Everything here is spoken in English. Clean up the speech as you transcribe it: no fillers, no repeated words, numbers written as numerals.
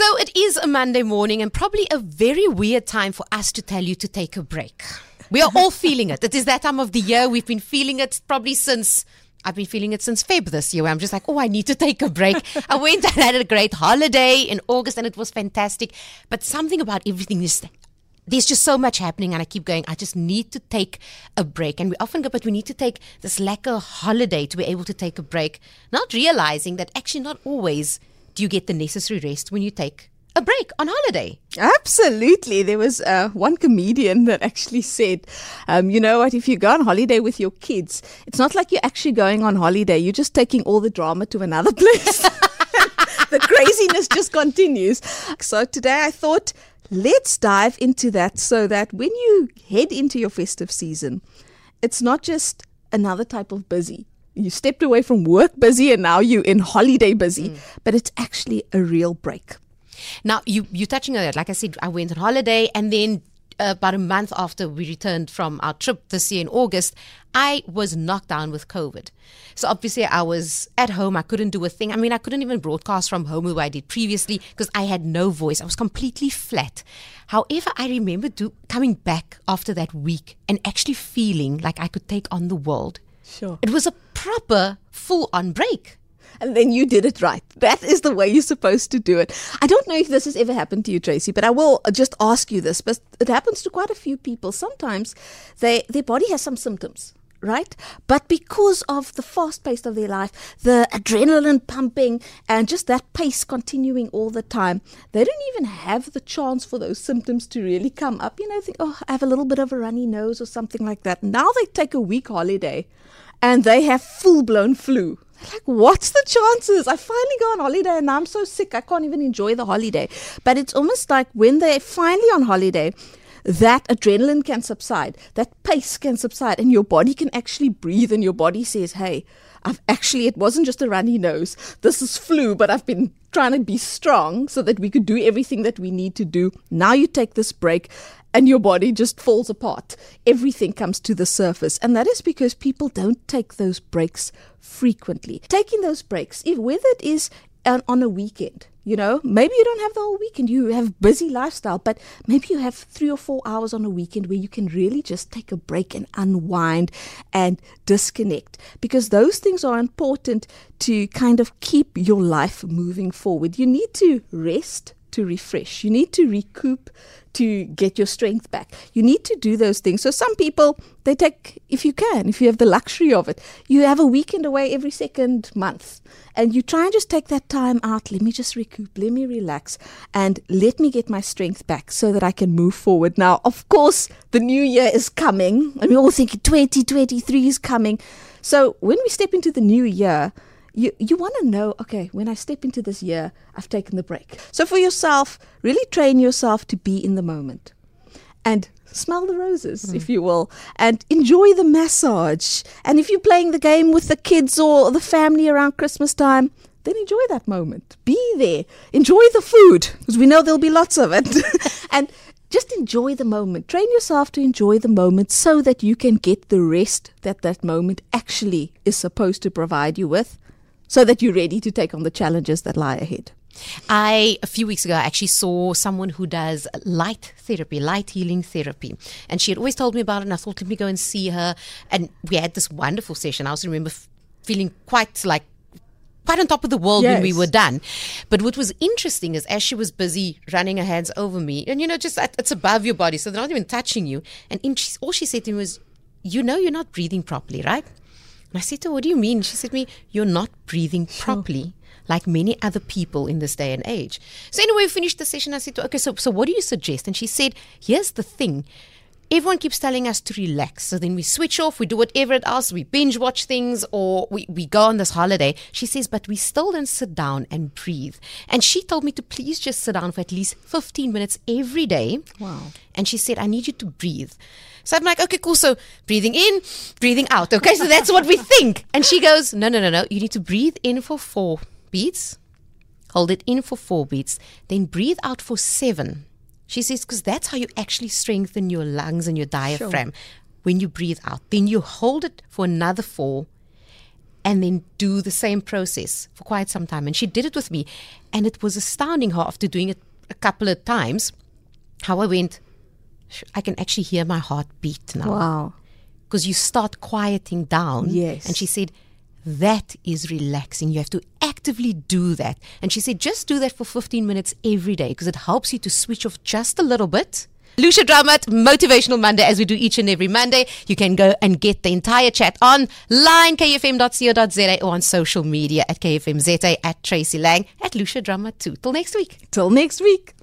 So it is a Monday morning and probably a very weird time for us to tell you to take a break. We are all feeling it. It is that time of the year. We've been feeling it probably since... I've been feeling it since Feb this year. I'm just like, oh, I need to take a break. I went and had a great holiday in August and it was fantastic. But something about everything is... There's just so much happening and I keep going, I just need to take a break. And we often go, but we need to take this lekker holiday to be able to take a break. Not realizing that actually not always do you get the necessary rest when you take a break on holiday. Absolutely. There was one comedian that actually said, you know what, if you go on holiday with your kids, it's not like you're actually going on holiday. You're just taking all the drama to another place. The craziness just continues. So today I thought... Let's dive into that so that when you head into your festive season, it's not just another type of busy. You stepped away from work busy and now you're in holiday busy, but it's actually a real break. Now, you're touching on that. Like I said, I went on holiday and then about a month after we returned from our trip this year in August, I was knocked down with COVID. So obviously I was at home. I couldn't do a thing. I mean, I couldn't even broadcast from home the way I did previously because I had no voice. I was completely flat. However, I remember coming back after that week and actually feeling like I could take on the world. Sure. It was a proper full-on break. And then you did it right. That is the way you're supposed to do it. I don't know if this has ever happened to you, Tracy, but I will just ask you this. But it happens to quite a few people. Sometimes their body has some symptoms, right? But because of the fast pace of their life, the adrenaline pumping and just that pace continuing all the time, they don't even have the chance for those symptoms to really come up. You know, think, oh, I have a little bit of a runny nose or something like that. Now they take a week holiday and they have full-blown flu. Like, what's the chances? I finally go on holiday and now I'm so sick I can't even enjoy the holiday. But it's almost like when they're finally on holiday, that adrenaline can subside, that pace can subside, and your body can actually breathe and your body says, hey, it wasn't just a runny nose. This is flu, but I've been trying to be strong so that we could do everything that we need to do. Now you take this break and your body just falls apart. Everything comes to the surface. And that is because people don't take those breaks frequently. Taking those breaks, whether it is on a weekend, you know, maybe you don't have the whole weekend, you have a busy lifestyle, but maybe you have 3 or 4 hours on a weekend where you can really just take a break and unwind and disconnect, because those things are important to kind of keep your life moving forward. You need to rest to refresh. You need to recoup to get your strength back. You need to do those things. So some people, they take, if you have the luxury of it, you have a weekend away every second month and you try and just take that time out. Let me just recoup, let me relax and let me get my strength back so that I can move forward. Now, of course, the new year is coming and we all think 2023 is coming. So when we step into the new year, You want to know, okay, when I step into this year, I've taken the break. So for yourself, really train yourself to be in the moment and smell the roses, if you will, and enjoy the massage. And if you're playing the game with the kids or the family around Christmas time, then enjoy that moment. Be there. Enjoy the food, because we know there'll be lots of it. And just enjoy the moment. Train yourself to enjoy the moment so that you can get the rest that moment actually is supposed to provide you with, so that you're ready to take on the challenges that lie ahead. A few weeks ago, I actually saw someone who does light healing therapy. And she had always told me about it, and I thought, let me go and see her. And we had this wonderful session. I also remember feeling quite on top of the world when we were done. But what was interesting is as she was busy running her hands over me, and just it's above your body, so they're not even touching you. And all she said to me was, you're not breathing properly, right? And I said to her, what do you mean? She said to me, you're not breathing properly like many other people in this day and age. So anyway, we finished the session. I said to her, okay, so what do you suggest? And she said, here's the thing. Everyone keeps telling us to relax. So then we switch off, we do whatever it is, we binge watch things, or we go on this holiday. She says, but we still don't sit down and breathe. And she told me to please just sit down for at least 15 minutes every day. Wow. And she said, I need you to breathe. So I'm like, okay, cool. So breathing in, breathing out. Okay, so that's what we think. And she goes, no. You need to breathe in for 4 beats. Hold it in for 4 beats. Then breathe out for 7. She says, because that's how you actually strengthen your lungs and your diaphragm. When you breathe out. Then you hold it for another 4 and then do the same process for quite some time. And she did it with me. And it was astounding how after doing it a couple of times, how I went, I can actually hear my heart beat now. Wow. Because you start quieting down. Yes. And she said, that is relaxing. You have to actively do that. And she said, just do that for 15 minutes every day because it helps you to switch off just a little bit. Lucia Dramat, Motivational Monday, as we do each and every Monday. You can go and get the entire chat online, kfm.co.za, or on social media at KFMZA, at Tracy Lang, at Lucia Dramat too. Till next week. Till next week.